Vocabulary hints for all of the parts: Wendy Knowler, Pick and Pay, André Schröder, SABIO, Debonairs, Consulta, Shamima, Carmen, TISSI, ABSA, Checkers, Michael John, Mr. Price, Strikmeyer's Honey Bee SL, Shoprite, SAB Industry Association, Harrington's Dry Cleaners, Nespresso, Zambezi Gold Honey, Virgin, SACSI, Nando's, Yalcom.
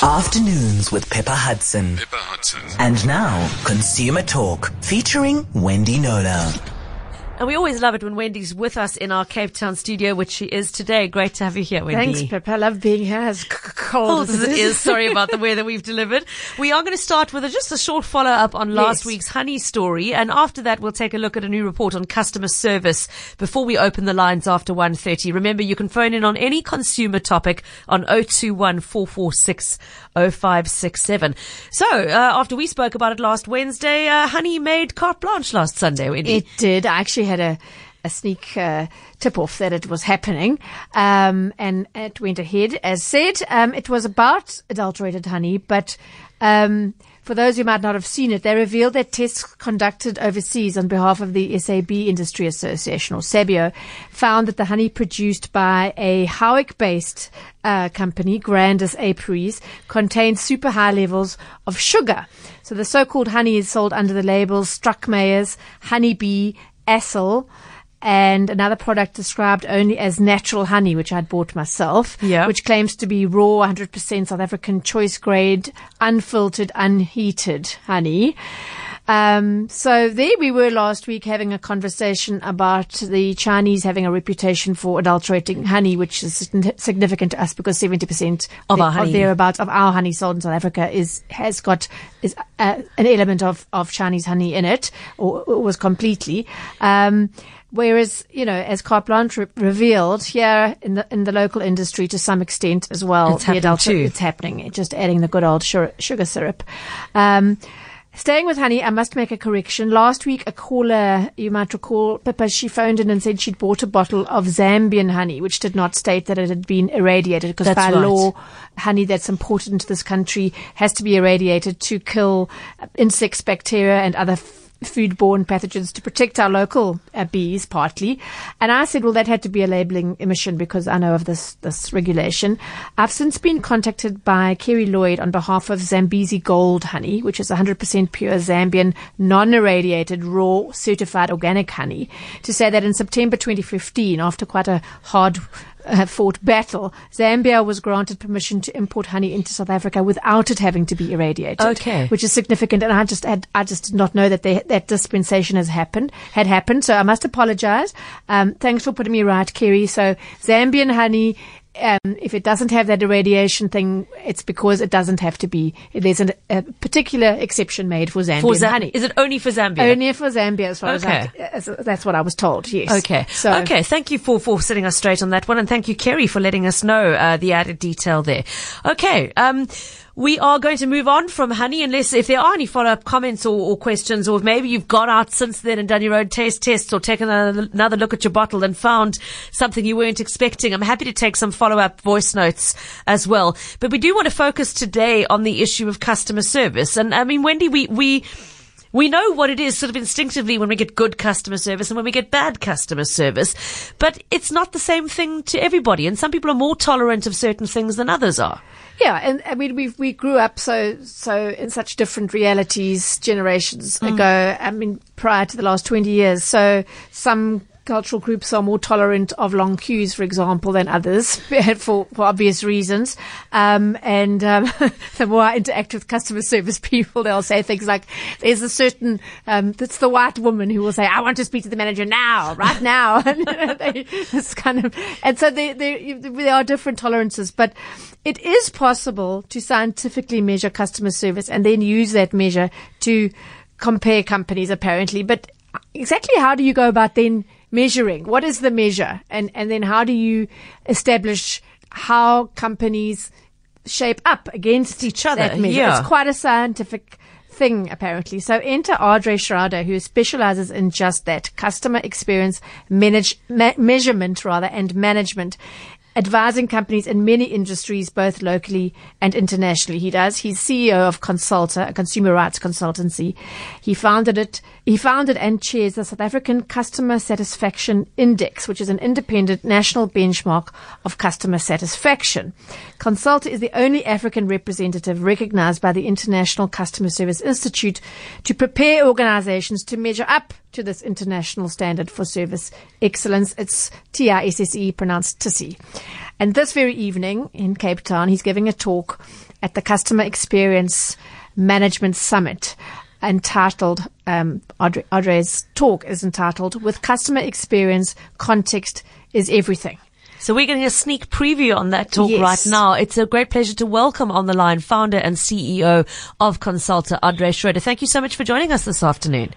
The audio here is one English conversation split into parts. Afternoons with Pippa Hudson. Pippa Hudson. And now, Consumer Talk, featuring Wendy Knowler. And we always love it when Wendy's with us in our Cape Town studio, which she is today. Great to have you here, Wendy. Thanks, Pippa. I love being here. As cold as it is. Sorry about the weather we've delivered. We are going to start with just a short follow-up on last week's honey story. And after that, we'll take a look at a new report on customer service before we open the lines after 1:30. Remember, you can phone in on any consumer topic on 021-446-0567. So, after we spoke about it last Wednesday, honey made carte blanche last Sunday, Wendy. It did. I actually had a sneak tip-off that it was happening, and it went ahead as said. It was about adulterated honey, but for those who might not have seen it, they revealed that tests conducted overseas on behalf of the SAB Industry Association, or SABIO, found that the honey produced by a Howick-based company, Grandpa's Apiaries, contained super high levels of sugar. So the so-called honey is sold under the labels Strikmeyer's Honey Bee SL, and another product described only as natural honey, which I'd bought myself, which claims to be raw, 100% South African choice grade, unfiltered, unheated honey. So there we were last week having a conversation about the Chinese having a reputation for adulterating honey, which is significant to us because 70% of our honey sold in South Africa has got an element of Chinese honey in it, or was completely. Whereas, as carte blanche revealed here in the local industry to some extent as well, it's happening. It's just adding the good old sugar syrup. Staying with honey, I must make a correction. Last week, a caller, you might recall, Pippa, she phoned in and said she'd bought a bottle of Zambian honey, which did not state that it had been irradiated, because by law, honey that's imported into this country has to be irradiated to kill insects, bacteria, and other foodborne pathogens to protect our local bees, partly. And I said, well, that had to be a labeling omission because I know of this regulation. I've since been contacted by Kerry Lloyd on behalf of Zambezi Gold Honey, which is 100% pure Zambian, non-irradiated, raw, certified organic honey, to say that in September 2015, after quite a hard fought battle, Zambia was granted permission to import honey into South Africa without it having to be irradiated, which is significant. And I just did not know that that dispensation had happened. So I must apologize. Thanks for putting me right, Kerry. So Zambian honey, if it doesn't have that irradiation thing, it's because it doesn't have to be. There's a particular exception made for Zambian honey. Is it only for Zambia? Only for Zambia, as far as that's what I was told, yes. Okay. So, thank you for setting us straight on that one. And thank you, Kerry, for letting us know the added detail there. Okay. We are going to move on from honey, unless if there are any follow-up comments or questions, or maybe you've gone out since then and done your own taste tests or taken another look at your bottle and found something you weren't expecting. I'm happy to take some follow-up voice notes as well. But we do want to focus today on the issue of customer service. And, I mean, Wendy, we know what it is sort of instinctively when we get good customer service and when we get bad customer service, but it's not the same thing to everybody. And some people are more tolerant of certain things than others are. Yeah. And I mean, we grew up so in such different realities generations ago. I mean, prior to the last 20 years. So some cultural groups are more tolerant of long queues, for example, than others for obvious reasons. The more I interact with customer service people, they'll say things like, there's a certain, it's the white woman who will say, I want to speak to the manager now, right now. And, there are different tolerances, but it is possible to scientifically measure customer service and then use that measure to compare companies, apparently. But exactly how do you go about then measuring? What is the measure? And then how do you establish how companies shape up against each other? That measure? Yeah. It's quite a scientific thing, apparently. So enter André Schröder, who specializes in just that, customer experience measurement and management, advising companies in many industries, both locally and internationally. He's CEO of Consulta, a consumer rights consultancy. He founded and chairs the South African Customer Satisfaction Index, which is an independent national benchmark of customer satisfaction. Consulta is the only African representative recognized by the International Customer Service Institute to prepare organizations to measure up to this international standard for service excellence. It's TISSI, pronounced TISSI. And this very evening in Cape Town, he's giving a talk at the Customer Experience Management Summit entitled, André's talk is entitled, "With Customer Experience, Context is Everything." So we're going to get a sneak preview on that talk right now. It's a great pleasure to welcome on the line founder and CEO of Consulta, André Schröder. Thank you so much for joining us this afternoon.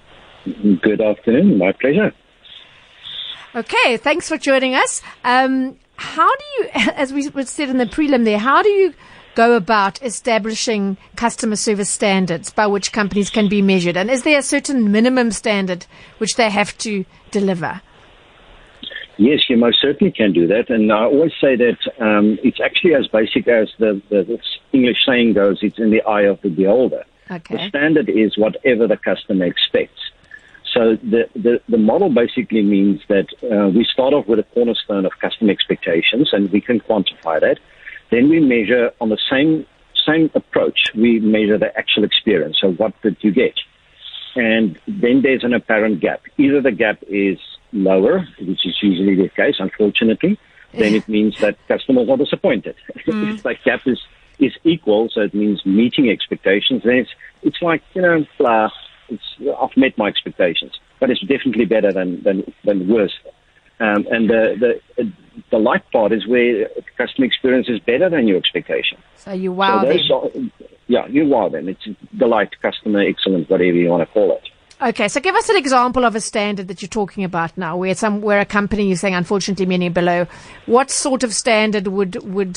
Good afternoon. My pleasure. Okay. Thanks for joining us. How do you, as we said in the prelim there, how do you go about establishing customer service standards by which companies can be measured? And is there a certain minimum standard which they have to deliver? Yes, you most certainly can do that. And I always say that it's actually as basic as the English saying goes, it's in the eye of the beholder. Okay. The standard is whatever the customer expects. So the model basically means that we start off with a cornerstone of customer expectations, and we can quantify that. Then we measure on the same approach. We measure the actual experience. So what did you get? And then there's an apparent gap. Either the gap is lower, which is usually the case, unfortunately, then it means that customers are disappointed. If that gap is equal, so it means meeting expectations, then it's like, you know, I've met my expectations, but it's definitely better than worse. And the light part is where customer experience is better than your expectation. So you wow them. Yeah, you wow them. It's delight, customer excellence, whatever you want to call it. Okay, so give us an example of a standard that you're talking about now, where a company is saying, unfortunately, many below. What sort of standard would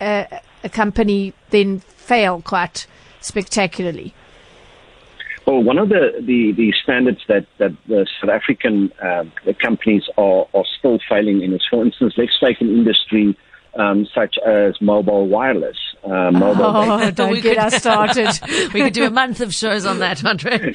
a company then fail quite spectacularly? Well, one of the standards that the South African companies are still failing in is, for instance, let's take an industry such as mobile wireless. Don't get us started. We could do a month of shows on that, Andre.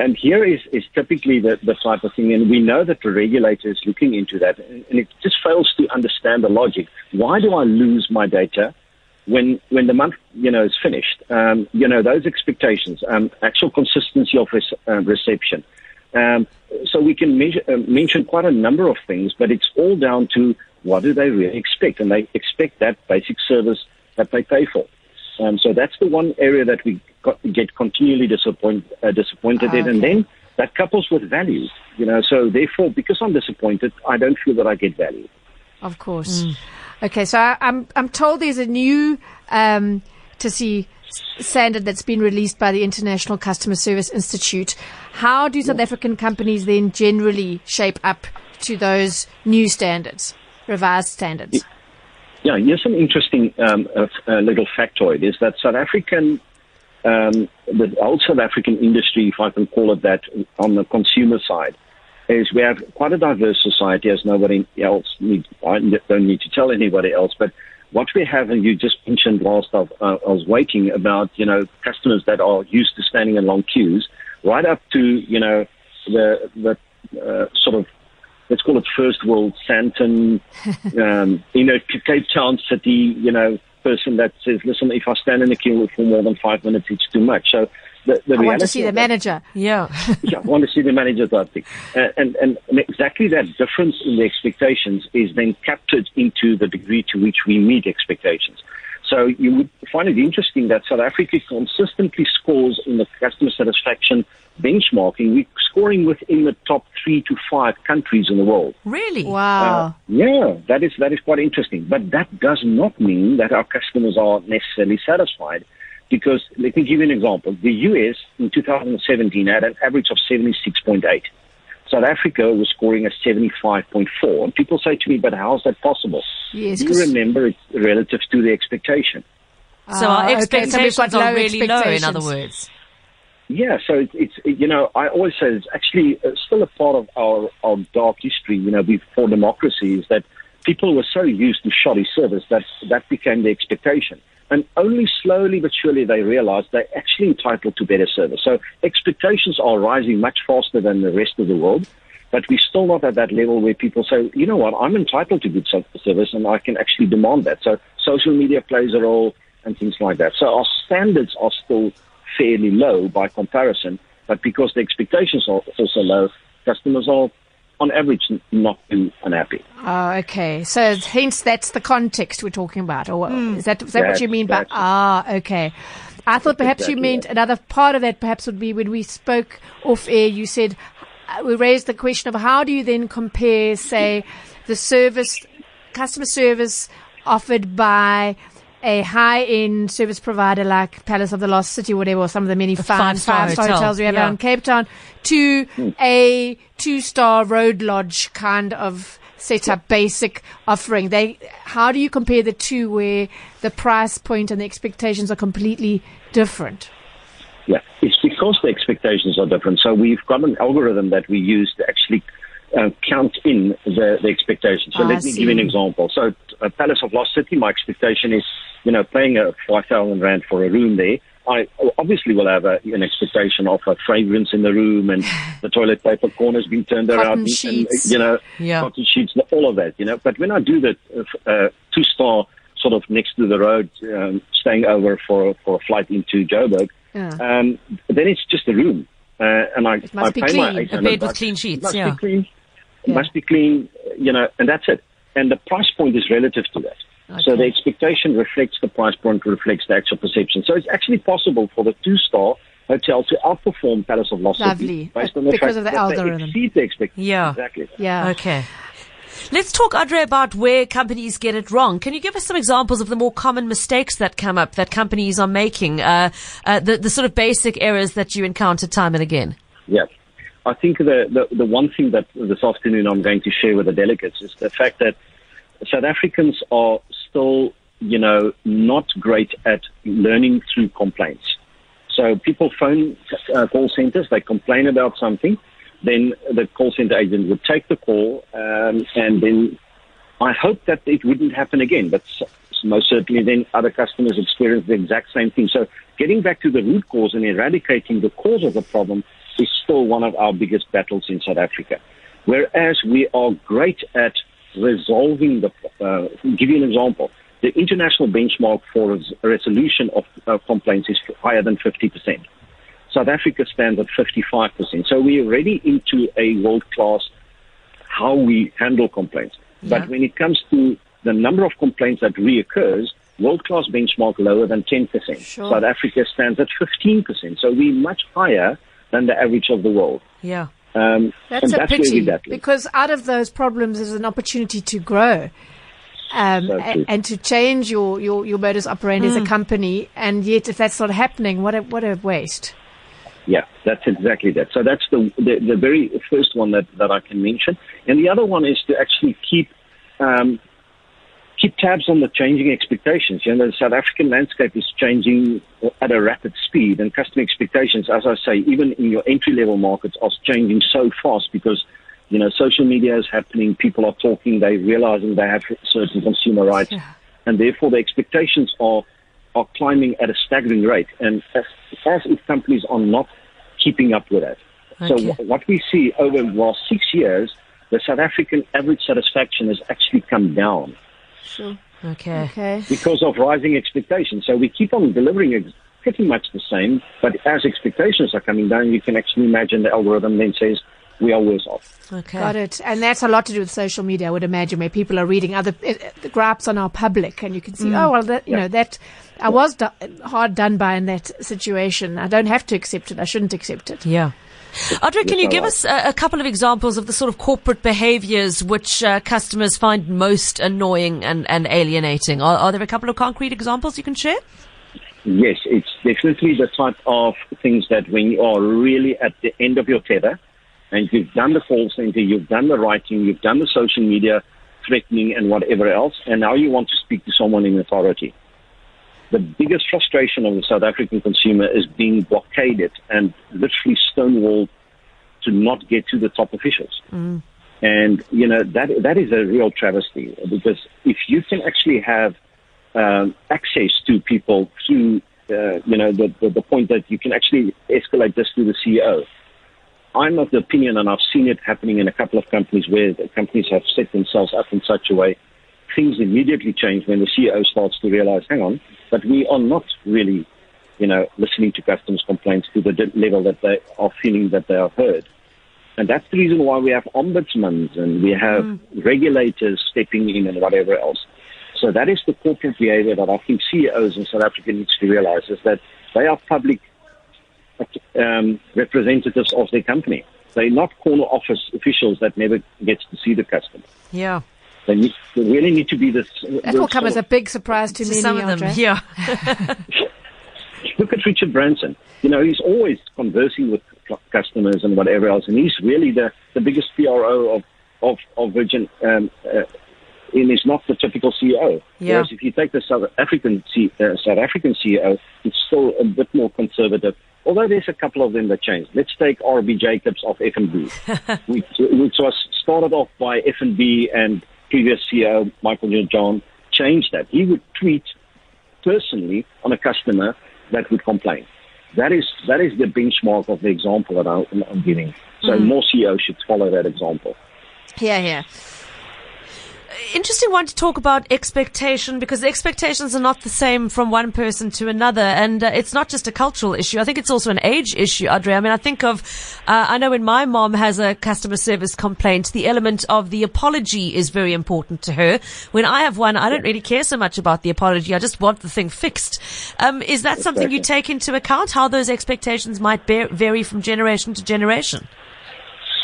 And here is typically the type of thing, and we know that the regulator is looking into that, and it just fails to understand the logic. Why do I lose my data when the month is finished? Those expectations, actual consistency of reception. So we can mention quite a number of things, but it's all down to what do they really expect? And they expect that basic service that they pay for. So that's the one area that we get continually disappointed in. And then that couples with value. So therefore, because I'm disappointed, I don't feel that I get value. Of course. Okay, so I'm told there's a new TISSI standard that's been released by the International Customer Service Institute. How do South African companies then generally shape up to those new standards? Revised standards. Yeah, here's an interesting little factoid: is that the whole South African industry, if I can call it that, on the consumer side, is we have quite a diverse society, as nobody else I don't need to tell anybody else. But what we have, and you just mentioned whilst I was waiting about, customers that are used to standing in long queues, right up to the sort of, let's call it first world Sandton, Cape Town city, person that says, listen, if I stand in a queue for more than 5 minutes, it's too much. So the I want to see the manager. I want to see the manager, I think. And exactly that difference in the expectations is then captured into the degree to which we meet expectations. So you would find it interesting that South Africa consistently scores in the customer satisfaction benchmarking. We're scoring within the top 3 to 5 countries in the world. Really? Wow. That is quite interesting. But that does not mean that our customers are necessarily satisfied, because let me give you an example. The US in 2017 had an average of 76.8. South Africa was scoring a 75.4. And people say to me, but how is that possible? Yes, you remember it's relative to the expectation. So our expectations are really low, in other words. Yeah, so it's I always say it's actually still a part of our dark history, before democracy, is that people were so used to shoddy service that became the expectation. And only slowly but surely they realized they're actually entitled to better service. So expectations are rising much faster than the rest of the world, but we're still not at that level where people say, you know what, I'm entitled to good service and I can actually demand that. So social media plays a role and things like that. So our standards are still fairly low by comparison, but because the expectations are also low, customers are on average, not too unhappy. Oh, okay. So hence that's the context we're talking about. Or is that what you mean by, okay. I thought perhaps you meant another part of that perhaps would be when we spoke off air, you said, we raised the question of how do you then compare, say, the service, customer service offered by a high-end service provider like Palace of the Lost City, whatever, or some of the many five-star hotels we have around Cape Town, to a two-star road lodge kind of setup, basic offering. How do you compare the two where the price point and the expectations are completely different? Yeah, it's because the expectations are different. So we've got an algorithm that we use to actually count in the expectations. So let me give you an example. So Palace of Lost City, my expectation is, paying 5,000 rand for a room there, I obviously will have an expectation of a fragrance in the room and the toilet paper corner's been turned around. Sheets. And, cotton sheets, all of that, But when I do the two-star sort of next to the road, staying over for a flight into Joburg, then it's just a room. And I pay my $800. A bed with clean sheets. It must be clean. It must be clean, and that's it. And the price point is relative to that. Okay. So the expectation reflects the price point, reflects the actual perception. So it's actually possible for the two-star hotel to outperform Palace of Lost City based on the fact that they exceed the expectation. Yeah. Exactly. Yeah. Okay. Let's talk, André, about where companies get it wrong. Can you give us some examples of the more common mistakes that come up that companies are making, the sort of basic errors that you encounter time and again? Yeah. I think the one thing that this afternoon I'm going to share with the delegates is the fact that South Africans are still, not great at learning through complaints. So people phone call centers, they complain about something. Then the call center agent would take the call, and then I hope that it wouldn't happen again. But most certainly then other customers experience the exact same thing. So getting back to the root cause and eradicating the cause of the problem is still one of our biggest battles in South Africa. Whereas we are great at resolving give you an example. The international benchmark for resolution of complaints is higher than 50%. South Africa stands at 55%. So we're already into a world-class how we handle complaints. Yeah. But when it comes to the number of complaints that reoccurs, world-class benchmark lower than 10%. Sure. South Africa stands at 15%. So we're much higher than the average of the world. Yeah. That's a pity, because out of those problems is an opportunity to grow. And to change your modus operandi as a company. And yet if that's not happening, what a waste. Yeah, that's exactly that. So that's the very first one that I can mention. And the other one is to actually keep tabs on the changing expectations. The South African landscape is changing at a rapid speed, and customer expectations, as I say, even in your entry-level markets, are changing so fast because, social media is happening, people are talking, they're realizing they have certain consumer rights, and therefore the expectations are climbing at a staggering rate, and as if companies are not keeping up with that. Okay. So what we see over the last 6 years, the South African average satisfaction has actually come down. Sure. Okay. Because of rising expectations. So we keep on delivering pretty much the same, but as expectations are coming down, you can actually imagine the algorithm then says, we are worse off. Okay. Got it. And that's a lot to do with social media, I would imagine, where people are reading the gripes on our public, and you can see, I was hard done by in that situation. I don't have to accept it. I shouldn't accept it. Yeah. André, can you give us a couple of examples of the sort of corporate behaviors which customers find most annoying and alienating? Are there a couple of concrete examples you can share? Yes, it's definitely the type of things that when you are really at the end of your tether, and you've done the call center, you've done the writing, you've done the social media threatening and whatever else, and now you want to speak to someone in authority. The biggest frustration of the South African consumer is being blockaded and literally stonewalled to not get to the top officials. Mm. And, that is a real travesty, because if you can actually have access to people through, the point that you can actually escalate this to the CEO, I'm of the opinion, and I've seen it happening in a couple of companies where the companies have set themselves up in such a way, things immediately change when the CEO starts to realize, hang on, but we are not really, listening to customers' complaints to the level that they are feeling that they are heard. And that's the reason why we have ombudsmen and we have regulators stepping in and whatever else. So that is the corporate behavior that I think CEOs in South Africa need to realize, is that they are public representatives of their company. They're not corner office officials that never gets to see the customer. Yeah. They really need to be this. That will come as a big surprise to many, some of them. Yeah. Look at Richard Branson. You know, he's always conversing with customers and whatever else, and he's really the biggest PRO of Virgin, and he's not the typical CEO. Yeah. Whereas if you take the South African CEO, it's still a bit more conservative. Although there's a couple of them that changed. Let's take RB Jacobs of FNB, which was started off by FNB, and previous CEO Michael John changed that. He would tweet personally on a customer that would complain. That is the benchmark of the example that I'm giving. So more CEOs should follow that example. Yeah. Interesting one to talk about expectation, because the expectations are not the same from one person to another, and it's not just a cultural issue. I think it's also an age issue, André. I mean, I think of, I know when my mom has a customer service complaint, the element of the apology is very important to her. When I have one, I don't really care so much about the apology. I just want the thing fixed. Is that something you take into account, how those expectations might vary from generation to generation?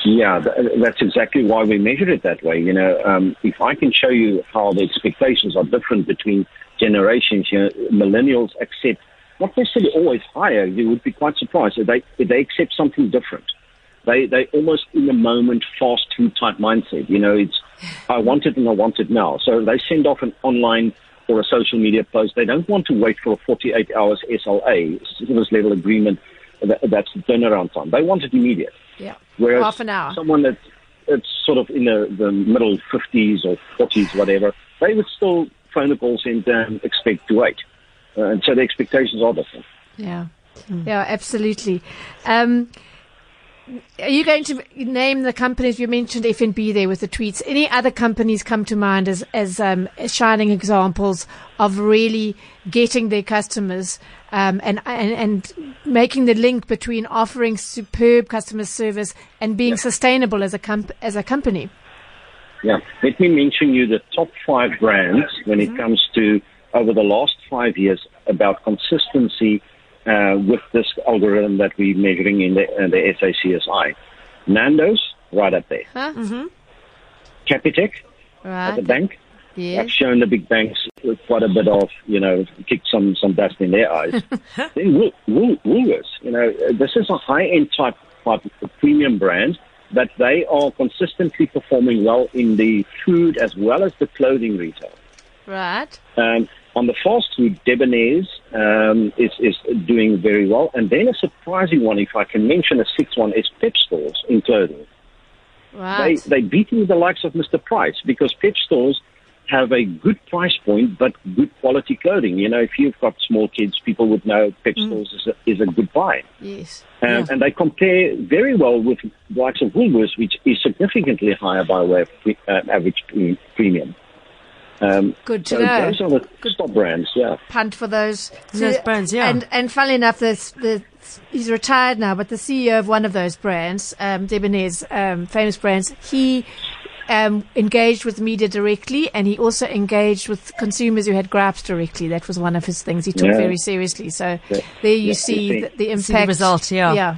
Yeah, that's exactly why we measure it that way. You know, if I can show you how the expectations are different between generations, you know, millennials accept, not necessarily always higher, you would be quite surprised if they accept something different. They almost in the moment fast food type mindset. You know, it's, I want it and I want it now. So they send off an online or a social media post. They don't want to wait for a 48 hours SLA, service level agreement. That's the turnaround time. They want it immediate. Yeah, whereas half an hour. Someone that's sort of in the middle 50s or 40s, whatever, they would still phone the call center and expect to wait. And so the expectations are different. Yeah, yeah, absolutely. Are you going to name the companies? You mentioned FNB there with the tweets. Any other companies come to mind as shining examples of really getting their customers and making the link between offering superb customer service and being sustainable as a company? Yeah. Let me mention you the top 5 brands when it comes to, over the last 5 years, about consistency with this algorithm that we're measuring in the SACSI. Nando's, right up there. Huh? Mm-hmm. Capitec, right. At the bank. Yeah. I've shown the big banks with quite a bit of, you know, kicked some dust in their eyes. Then Woolworths, you know, this is a high-end type of premium brand, but they are consistently performing well in the food as well as the clothing retail. Right. On the fast food, Debonairs is doing very well. And then a surprising one, if I can mention a sixth one, is Pep stores in clothing. Right. They're beating the likes of Mr. Price, because Pep stores have a good price point but good quality clothing. You know, if you've got small kids, people would know Pep stores is a good buy. Yes. And they compare very well with the likes of Woolworths, which is significantly higher by way of average premium. Good to know. Those are the top brands, yeah. Punt for those brands, yeah. And funnily enough, he's retired now, but the CEO of one of those brands, Debonairs, famous brands, he engaged with media directly, and he also engaged with consumers who had gripes directly. That was one of his things he took very seriously. So there you see the impact. See the result, yeah.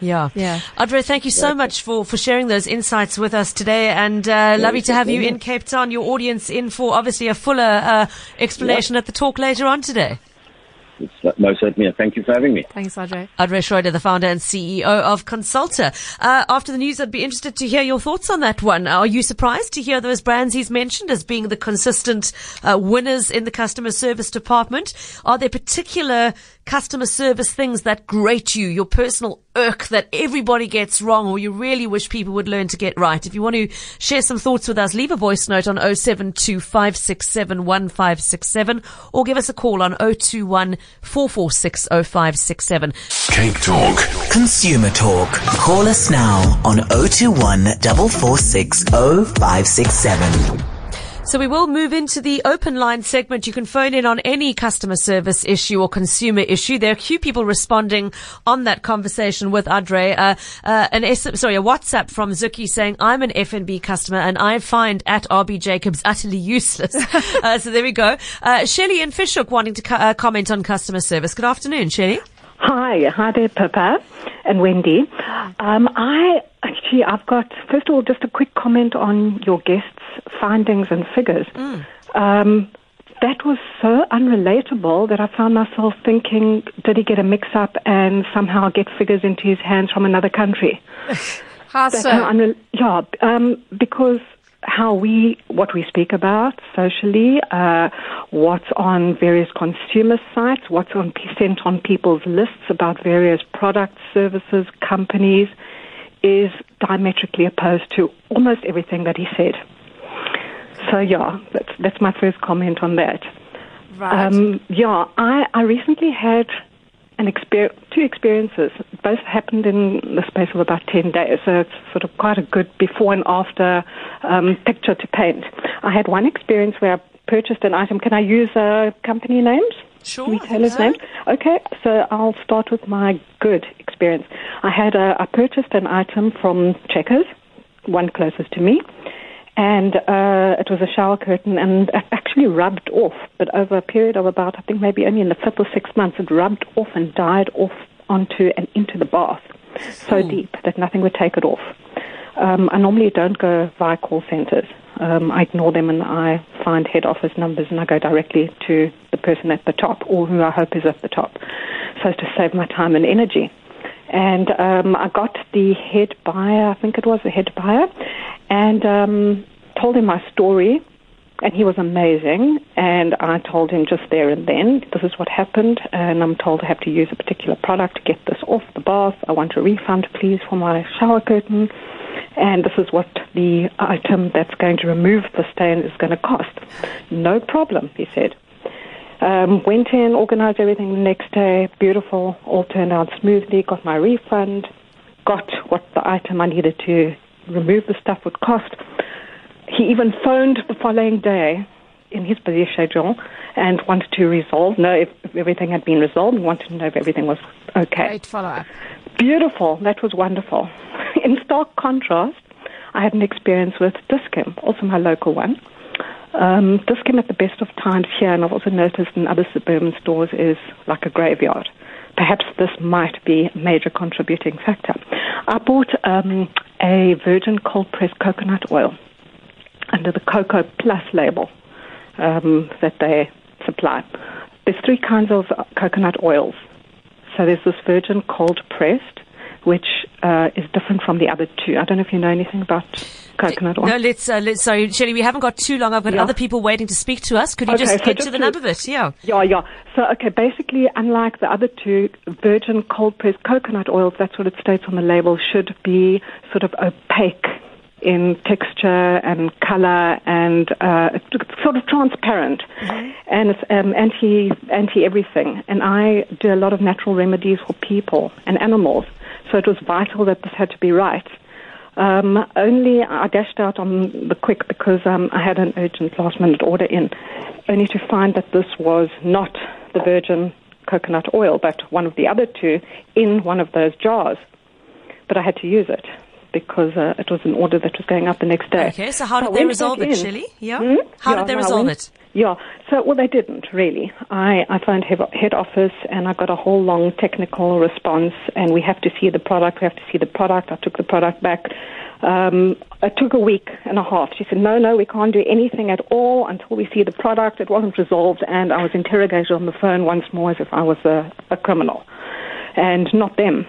André, thank you so much for sharing those insights with us today, and lovely to have you in Cape Town, your audience in for obviously a fuller explanation at the talk later on today. Most certainly. Thank you for having me. Thanks, André. André Schröder, the founder and CEO of Consulta. After the news, I'd be interested to hear your thoughts on that one. Are you surprised to hear those brands he's mentioned as being the consistent winners in the customer service department? Are there particular customer service things that grate you, your personal irk that everybody gets wrong, or you really wish people would learn to get right? If you want to share some thoughts with us, leave a voice note on 072 567 1567, or give us a call on 021 446 0567. Cape Talk, Consumer Talk. Call us now on 021 446 0567. So we will move into the open line segment. You can phone in on any customer service issue or consumer issue. There are a few people responding on that conversation with Andre. A WhatsApp from Zuki saying, I'm an FNB customer and I find at RB Jacobs utterly useless. So there we go. Shelley and Fishhook wanting to comment on customer service. Good afternoon, Shelley. Hi there, Pippa and Wendy. I've got, first of all, just a quick comment on your guests' findings and figures. That was so unrelatable that I found myself thinking, did he get a mix-up and somehow get figures into his hands from another country? How so? Because what we speak about socially, what's on various consumer sites, what's sent on people's lists about various products, services, companies, is diametrically opposed to almost everything that he said. So that's my first comment on that. Right. I recently had two experiences. Both happened in the space of about 10 days, so it's sort of quite a good before and after picture to paint. I had one experience where I purchased an item. Can I use company names? Sure. Retailers' names? Okay, so I'll start with my good experience. I purchased an item from Checkers, one closest to me, and it was a shower curtain, and it actually rubbed off, but over a period of about, I think maybe only in the 5th or 6th month, it rubbed off and died off onto and into the bath so deep that nothing would take it off. I normally don't go via call centers. I ignore them and I find head office numbers and I go directly to the person at the top, or who I hope is at the top, so as to save my time and energy. And I got the head buyer, I think it was the head buyer, and told him my story, and he was amazing. And I told him just there and then, this is what happened, and I'm told I have to use a particular product to get this off the bath. I want a refund, please, for my shower curtain. And this is what the item that's going to remove the stain is going to cost. No problem, he said. Went in, organized everything the next day, beautiful, all turned out smoothly, got my refund, got what the item I needed to remove the stuff would cost. He even phoned the following day in his busy schedule and wanted to know if everything had been resolved and wanted to know if everything was okay. Great follow-up. Beautiful. That was wonderful. In stark contrast, I had an experience with Diskem, also my local one. Diskem at the best of times here, and I've also noticed in other suburban stores, is like a graveyard. Perhaps this might be a major contributing factor. I bought a Virgin cold-pressed coconut oil under the Cocoa Plus label that they supply. There's 3 kinds of coconut oils. So there's this Virgin cold-pressed, which is different from the other 2. I don't know if you know anything about coconut oil. No, let's sorry, Shelley, we haven't got too long. I've got other people waiting to speak to us. Could you just get to the nub of it? Yeah. So, basically, unlike the other 2, Virgin cold-pressed coconut oils, that's what it states on the label, should be sort of opaque in texture and color and sort of transparent. Mm-hmm. And it's anti-everything. And I do a lot of natural remedies for people and animals. So it was vital that this had to be right. Only I dashed out on the quick because I had an urgent last-minute order in, only to find that this was not the Virgin coconut oil, but one of the other 2 in one of those jars. But I had to use it because it was an order that was going up the next day. Okay, so how did they resolve it, Shelley? Yeah. Mm-hmm? How did they resolve it? Yeah, so, well, they didn't, really. I phoned head office, and I got a whole long technical response, and we have to see the product. I took the product back. It took a week and a half. She said, no, we can't do anything at all until we see the product. It wasn't resolved, and I was interrogated on the phone once more as if I was a criminal, and not them.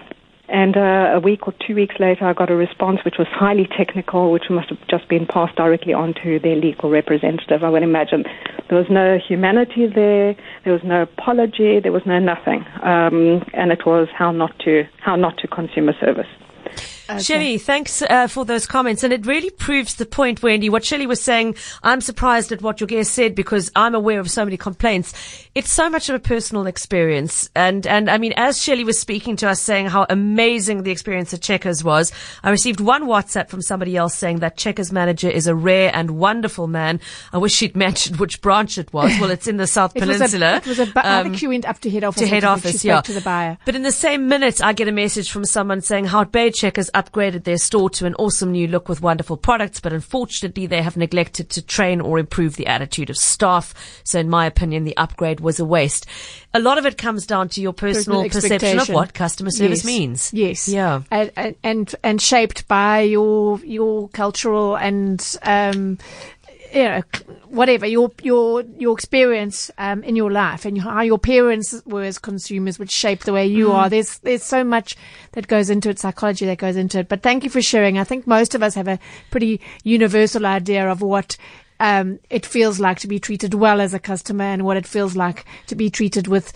And a week or 2 weeks later, I got a response which was highly technical, which must have just been passed directly on to their legal representative, I would imagine. There was no humanity there. There was no apology. There was no nothing. And it was how not to consumer service. Okay. Shelley, thanks for those comments. And it really proves the point, Wendy, what Shelley was saying. I'm surprised at what your guest said because I'm aware of so many complaints. It's so much of a personal experience. And I mean, as Shelley was speaking to us saying how amazing the experience at Checkers was, I received one WhatsApp from somebody else saying that Checkers manager is a rare and wonderful man. I wish she'd mentioned which branch it was. Well, it's in the South Peninsula. I think she went up to head office. To head office, yeah. To the buyer. But in the same minute, I get a message from someone saying how Bay Checkers upgraded their store to an awesome new look with wonderful products, but unfortunately they have neglected to train or improve the attitude of staff. So in my opinion, the upgrade was a waste. A lot of it comes down to your personal perception of what customer service means. Yes. Yeah. And shaped by your cultural and, you know, whatever your experience in your life and how your parents were as consumers, which shape the way you are. There's so much that goes into it, psychology that goes into it. But thank you for sharing. I think most of us have a pretty universal idea of what it feels like to be treated well as a customer and what it feels like to be treated with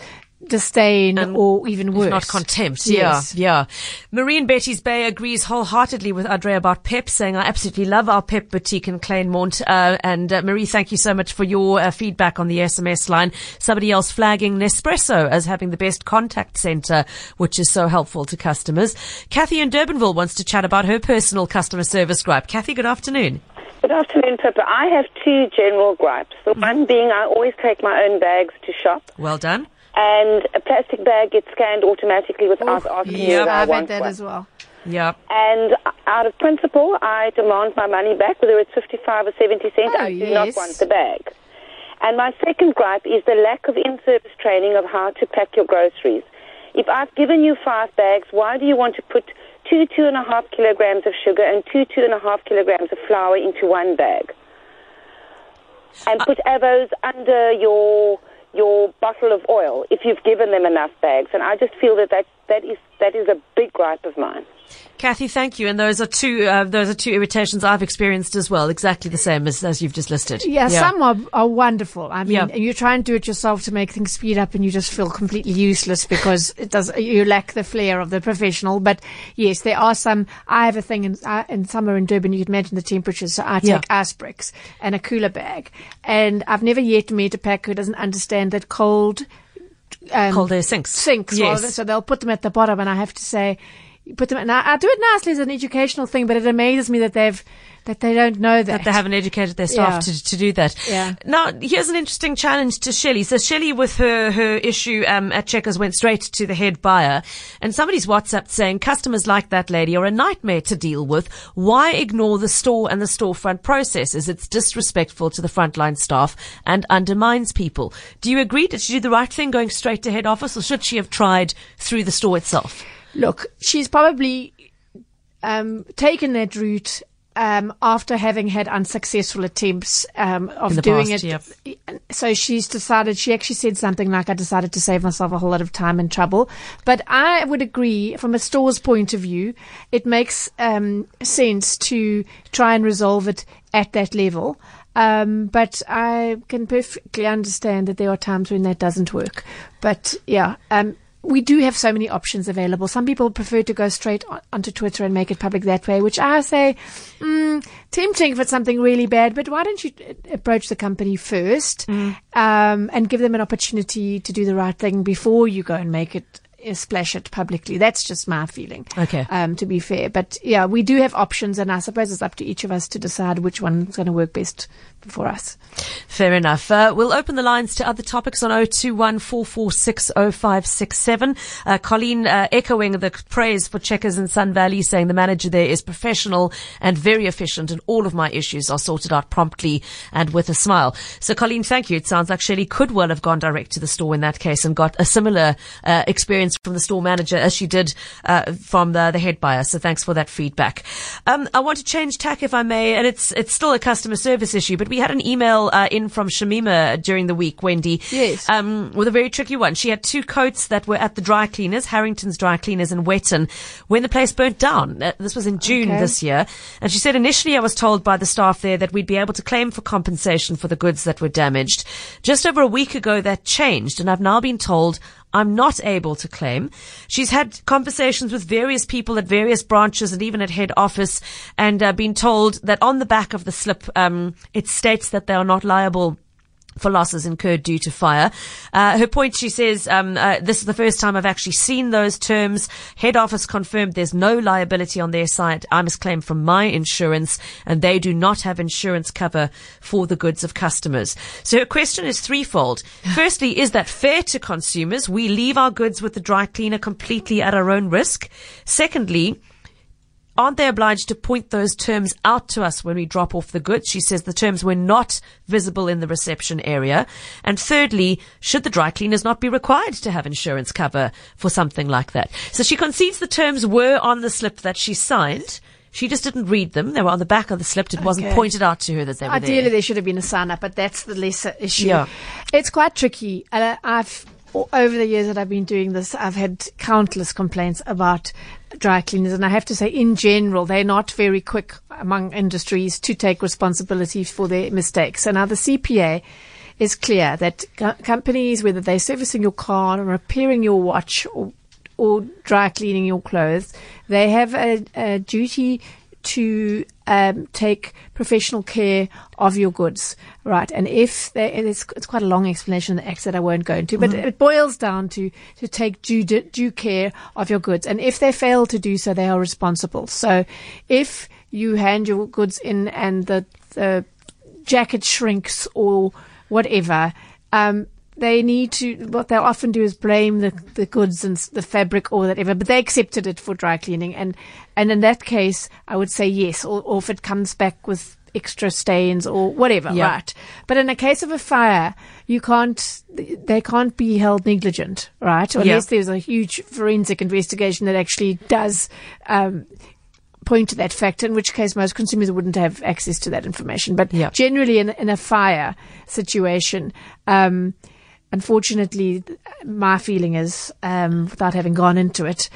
disdain or even worse. If not contempt. Yes. Yeah. Marie in Betty's Bay agrees wholeheartedly with André about Pep, saying, I absolutely love our Pep boutique in Claymont. And Marie, thank you so much for your feedback on the SMS line. Somebody else flagging Nespresso as having the best contact center, which is so helpful to customers. Kathy in Durbanville wants to chat about her personal customer service gripe. Kathy, good afternoon. Good afternoon, Pippa. I have two general gripes. The one being I always take my own bags to shop. Well done. And a plastic bag gets scanned automatically without asking you if I want that one. As well. Yep. And out of principle, I demand my money back, whether it's 55 or 70 cents. I do not want the bag. And my second gripe is the lack of in-service training of how to pack your groceries. If I've given you 5 bags, why do you want to put 2.5 kilograms of sugar and 2.5 kilograms of flour into one bag? And put avos under your bottle of oil if you've given them enough bags. And I just feel that is a big gripe of mine. Kathy, thank you. And those are two irritations I've experienced as well, exactly the same as you've just listed. Yeah. Some are wonderful. I mean, you try and do it yourself to make things speed up and you just feel completely useless because you lack the flair of the professional. But yes, there are some. I have a thing in summer in Durban, you can imagine the temperatures, so I take ice bricks and a cooler bag. And I've never yet met a pack who doesn't understand that cold air sinks. Yes. Rather, so they'll put them at the bottom and I have to say, I do it nicely as an educational thing, but it amazes me that they don't know that they haven't educated their staff to do that. Yeah. Now, here's an interesting challenge to Shelley. So Shelley, with her issue at Checkers, went straight to the head buyer, and somebody's WhatsApp saying customers like that lady are a nightmare to deal with. Why ignore the store and the storefront processes? It's disrespectful to the frontline staff and undermines people. Do you agree? Did she do the right thing going straight to head office, or should she have tried through the store itself? Look, she's probably taken that route after having had unsuccessful attempts of doing it. So she's decided, she actually said something like, I decided to save myself a whole lot of time and trouble. But I would agree, from a store's point of view, it makes sense to try and resolve it at that level. But I can perfectly understand that there are times when that doesn't work. But we do have so many options available. Some people prefer to go straight onto Twitter and make it public that way, which I say, tempting for something really bad, but why don't you approach the company first and give them an opportunity to do the right thing before you go and make it, splash it publicly. That's just my feeling, to be fair. But, we do have options, and I suppose it's up to each of us to decide which one's going to work best for us. Fair enough. We'll open the lines to other topics on 0214460567. Colleen echoing the praise for Checkers in Sun Valley, saying the manager there is professional and very efficient, and all of my issues are sorted out promptly and with a smile. So Colleen, thank you. It sounds like Shelley could well have gone direct to the store in that case and got a similar experience from the store manager as she did from the head buyer. So thanks for that feedback. I want to change tack if I may, and it's still a customer service issue, but we had an email in from Shamima during the week, Wendy, with a very tricky one. She had 2 coats that were at the dry cleaners, Harrington's Dry Cleaners in Wetton, when the place burnt down. This was in June this year. And she said, initially I was told by the staff there that we'd be able to claim for compensation for the goods that were damaged. Just over a week ago that changed, and I've now been told I'm not able to claim. She's had conversations with various people at various branches and even at head office and been told that on the back of the slip, it states that they are not liable for losses incurred due to fire. Her point, she says, this is the first time I've actually seen those terms. Head office confirmed there's no liability on their side. I must claim from my insurance, and they do not have insurance cover for the goods of customers. So her question is threefold. Firstly, is that fair to consumers? We leave our goods with the dry cleaner completely at our own risk. Secondly, aren't they obliged to point those terms out to us when we drop off the goods? She says the terms were not visible in the reception area. And thirdly, should the dry cleaners not be required to have insurance cover for something like that? So she concedes the terms were on the slip that she signed. She just didn't read them. They were on the back of the slip. It wasn't pointed out to her that they were there. Ideally, there should have been a sign-up, but that's the lesser issue. Yeah. It's quite tricky. Over the years that I've been doing this, I've had countless complaints about dry cleaners, and I have to say, in general, they're not very quick among industries to take responsibility for their mistakes. And now the CPA is clear that companies, whether they're servicing your car or repairing your watch or dry cleaning your clothes, they have a duty to take professional care of your goods, right? And it's quite a long explanation of the acts that I won't go into, but it boils down to take due care of your goods. And if they fail to do so, they are responsible. So if you hand your goods in and the jacket shrinks or whatever, what they'll often do is blame the goods and the fabric or whatever, but they accepted it for dry cleaning. And in that case, I would say yes, or if it comes back with extra stains or whatever, right? But in the case of a fire, they can't be held negligent, right? Unless there's a huge forensic investigation that actually does point to that fact, in which case most consumers wouldn't have access to that information. But generally in a fire situation, unfortunately, my feeling is, without having gone into it,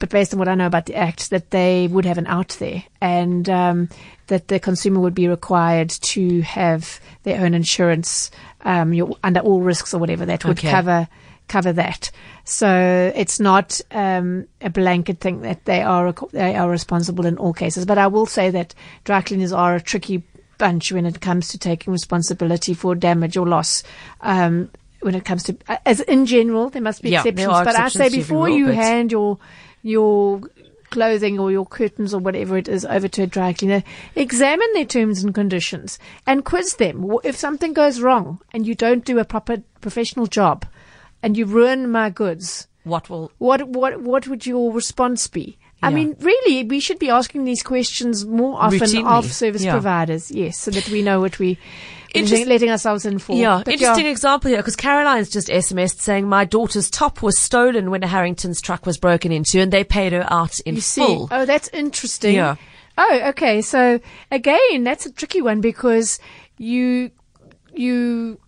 but based on what I know about the Act, that they would have an out there, and that the consumer would be required to have their own insurance under all risks or whatever that would cover that. So it's not a blanket thing that they are responsible in all cases. But I will say that dry cleaners are a tricky bunch when it comes to taking responsibility for damage or loss. When it comes to, as in general, there must be exceptions. But I say before you hand your clothing or your curtains or whatever it is over to a dry cleaner, examine their terms and conditions and quiz them. If something goes wrong and you don't do a proper professional job and you ruin my goods, what would your response be? I mean, really, we should be asking these questions more often routinely of service providers, so that we know what we're letting ourselves in for. Yeah, but interesting example here, because Caroline's just SMS'd saying my daughter's top was stolen when a Harrington's truck was broken into, and they paid her out in full. Oh, that's interesting. Yeah. Oh, okay. So again, that's a tricky one because you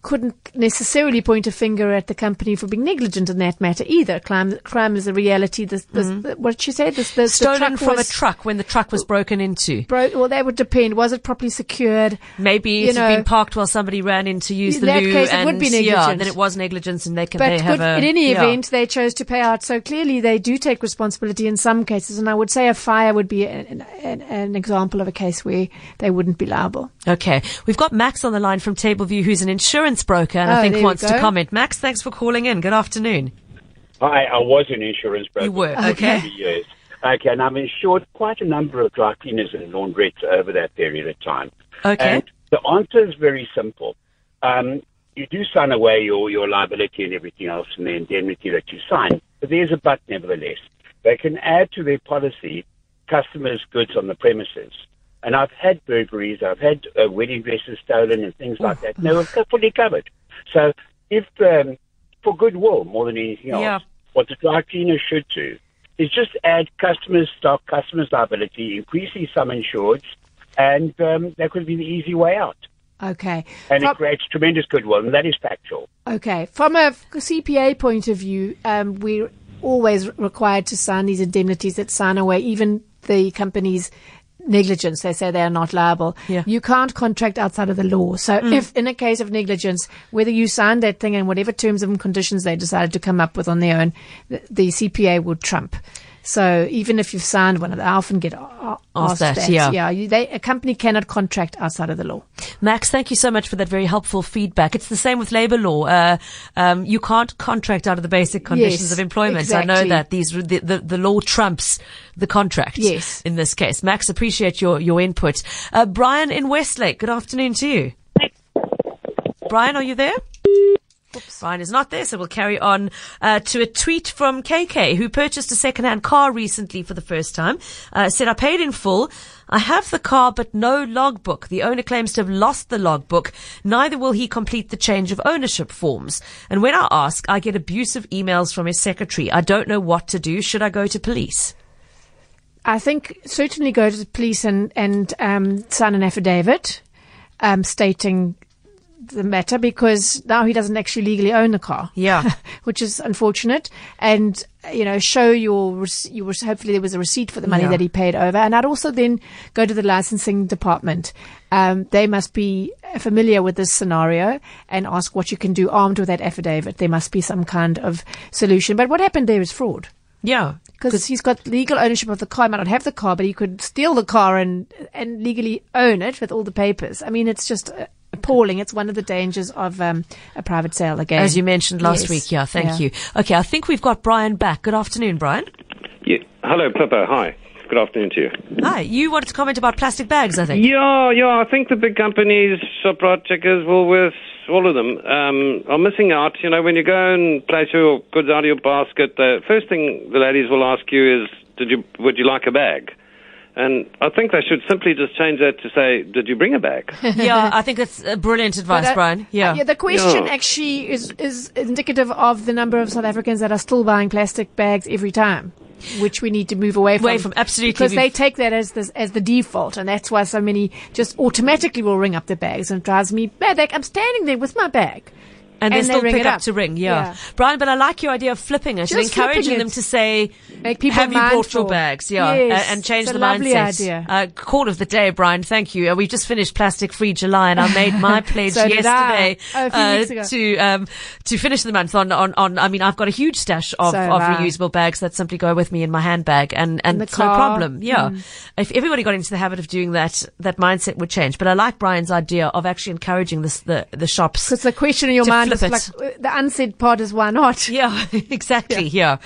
couldn't necessarily point a finger at the company for being negligent in that matter either. Crime is a reality. What did she say? Stolen from a truck when the truck was broken into. Well, that would depend. Was it properly secured? Maybe it had been parked while somebody ran in to use the loo. In that case, it would be negligence. Yeah, then it was negligence, and in any event, they chose to pay out. So clearly, they do take responsibility in some cases. And I would say a fire would be an example of a case where they wouldn't be liable. Okay, we've got Max on the line from Tableview, who's an insurance broker and I think wants to comment. Max, thanks for calling in. Good afternoon. Hi, I was an insurance broker. You were, okay. For 3 years. Okay, and I've insured quite a number of dry cleaners and laundrettes over that period of time. Okay. And the answer is very simple. You do sign away your liability and everything else and the indemnity that you sign, but there's a but nevertheless. They can add to their policy customers' goods on the premises. And I've had burglaries, I've had wedding dresses stolen and things like that. No, it's fully covered. So if, for goodwill more than anything else, what the dry cleaner should do is just add customers' stock, customers' liability, increase the sum insured, and that could be the easy way out. Okay. And it creates tremendous goodwill, and that is factual. Okay. From a CPA point of view, we're always required to sign these indemnities that sign away even the company's negligence, they say they are not liable. Yeah. You can't contract outside of the law. So if in a case of negligence, whether you signed that thing and whatever terms and conditions they decided to come up with on their own, the CPA will trump. So even if you've signed one of them, I often get asked that. A company cannot contract outside of the law. Max, thank you so much for that very helpful feedback. It's the same with labor law. You can't contract out of the basic conditions of employment. Exactly. I know that the law trumps the contract in this case. Max, appreciate your input. Brian in Westlake, good afternoon to you. Brian, are you there? Oops. Brian is not there, so we'll carry on to a tweet from KK, who purchased a second-hand car recently for the first time. Said, I paid in full. I have the car, but no logbook. The owner claims to have lost the logbook. Neither will he complete the change of ownership forms. And when I ask, I get abusive emails from his secretary. I don't know what to do. Should I go to police? I think certainly go to the police and sign an affidavit stating the matter, because now he doesn't actually legally own the car, which is unfortunate. And show your hopefully there was a receipt for the money that he paid over. And I'd also then go to the licensing department. They must be familiar with this scenario and ask what you can do armed with that affidavit. There must be some kind of solution. But what happened there is fraud. Yeah, because he's got legal ownership of the car. He might not have the car, but he could steal the car and legally own it with all the papers. I mean, it's just appalling. It's one of the dangers of a private sale again. As you mentioned last week. Yeah, thank you. Okay, I think we've got Brian back. Good afternoon, Brian. Yeah. Hello, Pippa. Hi. Good afternoon to you. Hi. You wanted to comment about plastic bags, I think. Yeah. I think the big companies, Shoprite, Checkers, Woolworths, all of them, are missing out. When you go and place your goods out of your basket, the first thing the ladies will ask you is, would you like a bag? And I think they should simply just change that to say, did you bring a bag? Yeah, I think that's brilliant advice, Brian. The question actually is indicative of the number of South Africans that are still buying plastic bags every time, which we need to move away from. Absolutely. Because they take that as the default, and that's why so many just automatically will ring up their bags, and it drives me mad. Like, I'm standing there with my bag. And they still pick up to ring, Brian, but I like your idea of flipping it and encouraging them to say, make people have mindful. You bought your bags? And change the mindset. Idea. Call of the day, Brian, thank you. We've just finished Plastic Free July, and I made my pledge yesterday to finish the month on I've got a huge stash of reusable bags that simply go with me in my handbag, and it's car. No problem. Yeah. If everybody got into the habit of doing that, that mindset would change. But I like Brian's idea of actually encouraging the shops. Because the question in your mind, like, the unsaid part is why not? Yeah, exactly. Yeah.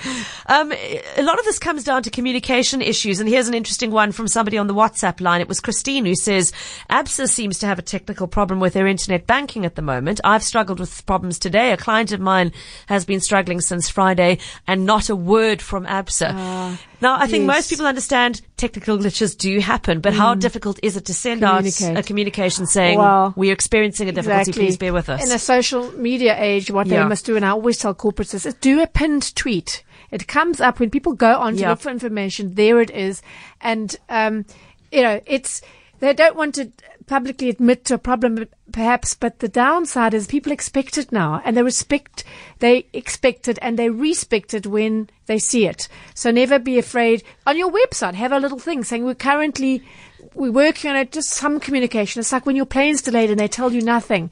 A lot of this comes down to communication issues. And here's an interesting one from somebody on the WhatsApp line. It was Christine who says, ABSA seems to have a technical problem with their internet banking at the moment. I've struggled with problems today. A client of mine has been struggling since Friday, and not a word from ABSA. Now, I think most people understand technical glitches do happen, but how difficult is it to send out a communication saying, we're experiencing a difficulty, please bear with us? In a social media age, what they must do, and I always tell corporates this, is do a pinned tweet. It comes up when people go on to look for information. There it is. And, they don't want to publicly admit to a problem, perhaps, but the downside is people expect it now, and they expect it, and they respect it when they see it. So never be afraid. On your website, have a little thing saying we're working on it, just some communication. It's like when your plane's delayed and they tell you nothing.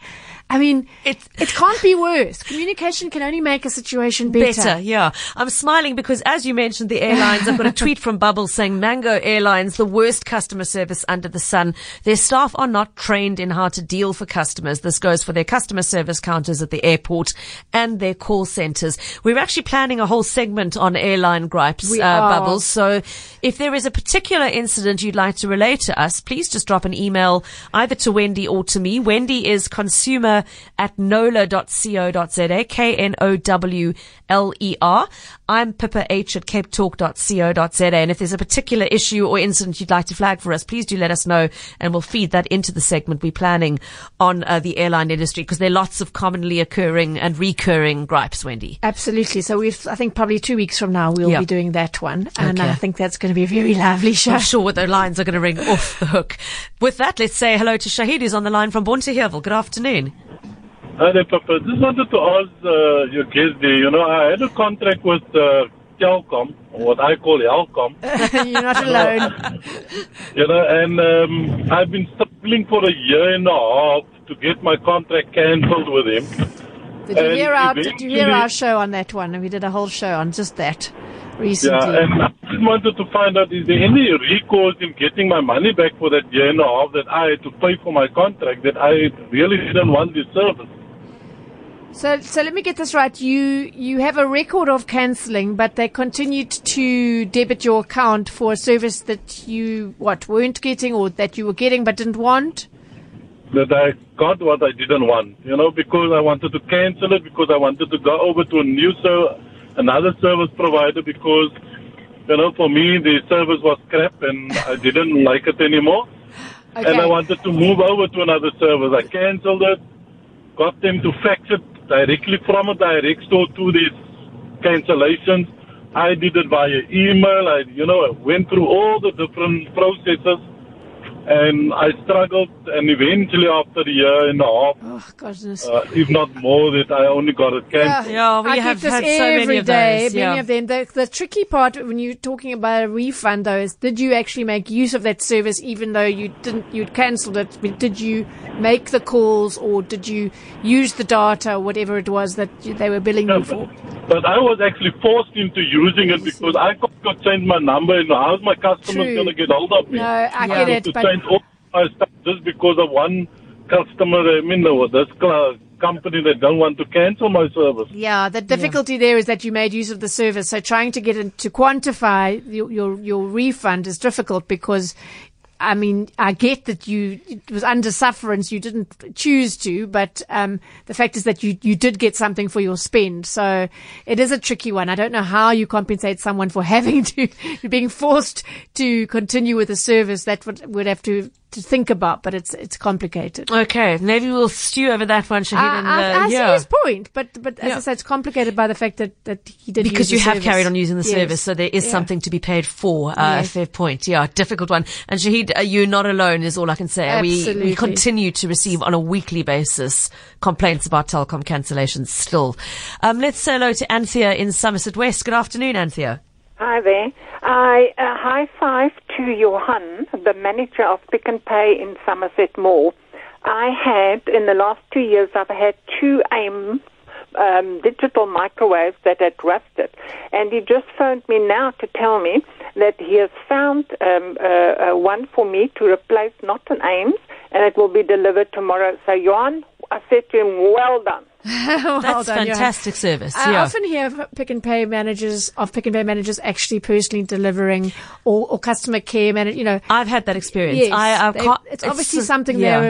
I mean, it can't be worse. Communication can only make a situation better. I'm smiling because, as you mentioned, the airlines, I've got a tweet from Bubbles saying, Mango Airlines, the worst customer service under the sun. Their staff are not trained in how to deal for customers. This goes for their customer service counters at the airport and their call centers. We're actually planning a whole segment on airline gripes, Bubbles. So if there is a particular incident you'd like to relate to us, please just drop an email either to Wendy or to me. Wendy is consumer@knowler.co.za, KNOWLER. I'm pippa h@capetalk.co.za. And if there's a particular issue or incident you'd like to flag for us, please do let us know, and we'll feed that into the segment we're planning on the airline industry, because there are lots of commonly occurring and recurring gripes, Wendy. Absolutely. So I think probably 2 weeks from now we'll be doing that one. And I think that's going to be a very lively show. I'm sure the lines are going to ring off the hook. With that, let's say hello to Shahid, who's on the line from Bonteherville. Good afternoon. Hi there, Papa. Just wanted to ask your guest there. I had a contract with Yalcom, or what I call Yalcom. You're not alone. You know, and I've been struggling for a year and a half to get my contract cancelled with him. Did you hear our show on that one? We did a whole show on just that recently. Yeah, and I just wanted to find out, is there any recourse in getting my money back for that year and a half that I had to pay for my contract, that I really didn't want this service? So let me get this right. You have a record of cancelling, but they continued to debit your account for a service that you, weren't getting, or that you were getting but didn't want? That I got what I didn't want, you know, because I wanted to cancel it, because I wanted to go over to another service provider, because, you know, for me, the service was crap and I didn't like it anymore. Okay. And I wanted to move over to another service. I cancelled it, got them to fax it directly from a direct store to these cancellations. I did it via email. I went through all the different processes. And I struggled, and eventually after a year and a half, if not more, that I only got it canceled. Yeah, we have had so many of those. Many of them. The tricky part when you're talking about a refund, though, is did you actually make use of that service, even though you'd cancelled it? Did you make the calls, or did you use the data, whatever it was that they were billing you for? But I was actually forced into using it because I got changed my number, and how's my customer's going to get hold of me? No, I get it, but all my stuff just because of one customer, this company that don't want to cancel my service. Yeah, the difficulty there is that you made use of the service. So trying to get to quantify your refund is difficult because, I mean, I get that it was under sufferance. You didn't choose to, but the fact is that you did get something for your spend. So it is a tricky one. I don't know how you compensate someone for having to, being forced to continue with a service that would have to think about, but it's complicated. Okay, maybe we'll stew over that one, Shahid. I see his point, but as I said, it's complicated by the fact that he did because you have carried on using the service, so there is something to be paid for. A fair point. Yeah, difficult one. And Shahid, you're not alone is all I can say. Absolutely. We continue to receive on a weekly basis complaints about telecom cancellations still. Let's say hello to Anthea in Somerset West. Good afternoon, Anthea. Hi there. I high five to Johan, the manager of Pick and Pay in Somerset Mall. I had, in the last 2 years, I've had two AIMS digital microwaves that had rusted. And he just phoned me now to tell me that he has found one for me to replace, not an AIMS, and it will be delivered tomorrow. So, Johan, I said to him, well done. That's fantastic service. I often hear Pick and Pay managers actually personally delivering or customer care managers. You know, I've had that experience. Yes, it's obviously something they're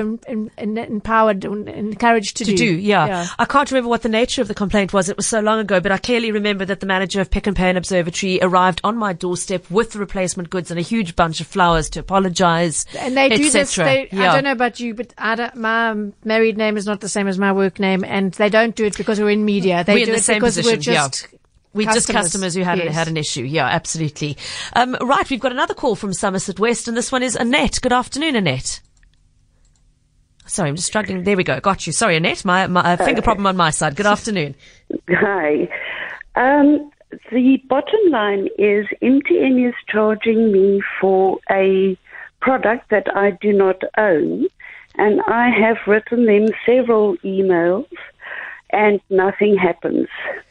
empowered and encouraged to do. I can't remember what the nature of the complaint was. It was so long ago, but I clearly remember that the manager of Pick and Pay and Observatory arrived on my doorstep with replacement goods and a huge bunch of flowers to apologise. And they do this. I don't know about you, but my married name is not the same as my work name, and they don't do it because we're in media. They do it because we're just customers who had an issue. Yeah, absolutely. Right, we've got another call from Somerset West, and this one is Annette. Good afternoon, Annette. Sorry, I'm just struggling. There we go. Got you. Sorry, Annette. My finger problem on my side. Good afternoon. Hi. The bottom line is MTN is charging me for a product that I do not own, and I have written them several emails, and nothing happens.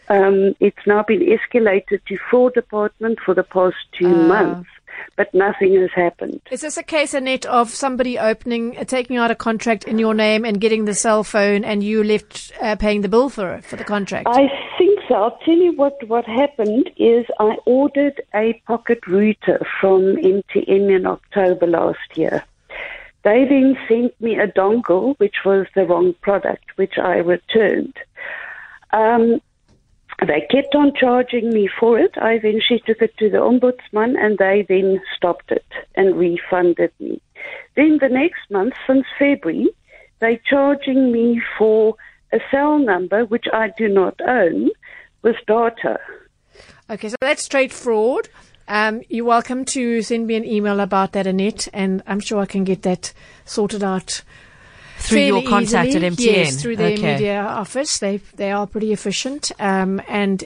It's now been escalated to fraud department for the past 2 months, but nothing has happened. Is this a case, Annette, of somebody taking out a contract in your name and getting the cell phone, and you left paying the bill for the contract? I think so. I'll tell you what happened is I ordered a pocket router from MTN in October last year. They then sent me a dongle, which was the wrong product, which I returned. They kept on charging me for it. I eventually took it to the ombudsman, and they then stopped it and refunded me. Then the next month, since February, they're charging me for a cell number, which I do not own, with data. Okay, so that's straight fraud. You're welcome to send me an email about that, Annette, and I'm sure I can get that sorted out. through your contact easily, at MTN? Yes, through their media office. They are pretty efficient. And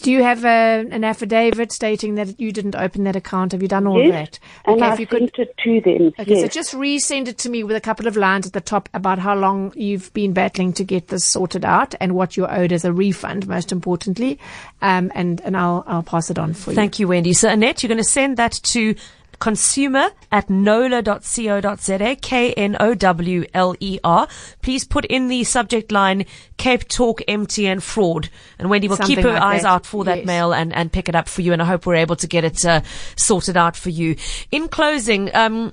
do you have an affidavit stating that you didn't open that account? Have you done all that? Okay, and I sent it to them. Okay, so just resend it to me with a couple of lines at the top about how long you've been battling to get this sorted out and what you're owed as a refund, most importantly. And I'll pass it on for you. Thank you, Wendy. So, Annette, you're going to send that to consumer@knowler.co.za, KNOWLER. Please put in the subject line Cape Talk MTN fraud, and Wendy will keep her eyes out for that mail and pick it up for you, and I hope we're able to get it sorted out for you. In closing, a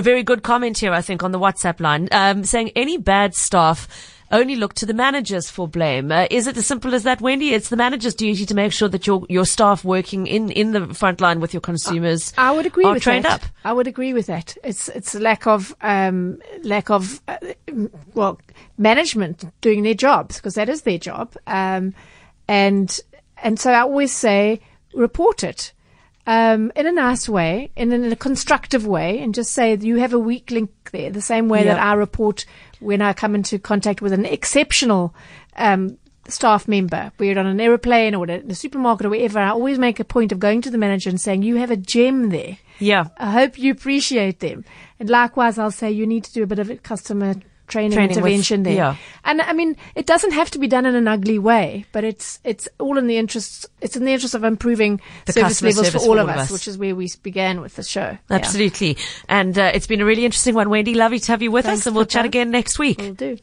very good comment here, I think, on the WhatsApp line, saying any bad staff only look to the managers for blame. Is it as simple as that, Wendy? It's the manager's duty to make sure that your staff working in the front line with your consumers I would agree are with trained that. Up. I would agree with that. It's a lack of management doing their jobs, because that is their job. And so I always say report it. In a nice way and in a constructive way, and just say you have a weak link there, the same way that I report when I come into contact with an exceptional staff member, be it on an aeroplane or in the supermarket or wherever. I always make a point of going to the manager and saying, you have a gem there. Yeah. I hope you appreciate them. And likewise, I'll say you need to do a bit of a customer training intervention there. Yeah. And I mean, it doesn't have to be done in an ugly way, but it's all in the interest. It's in the interest of improving the service levels for all of us, which is where we began with the show. Absolutely. Yeah. And it's been a really interesting one, Wendy. Lovely to have you with us, and we'll chat again next week. We'll do.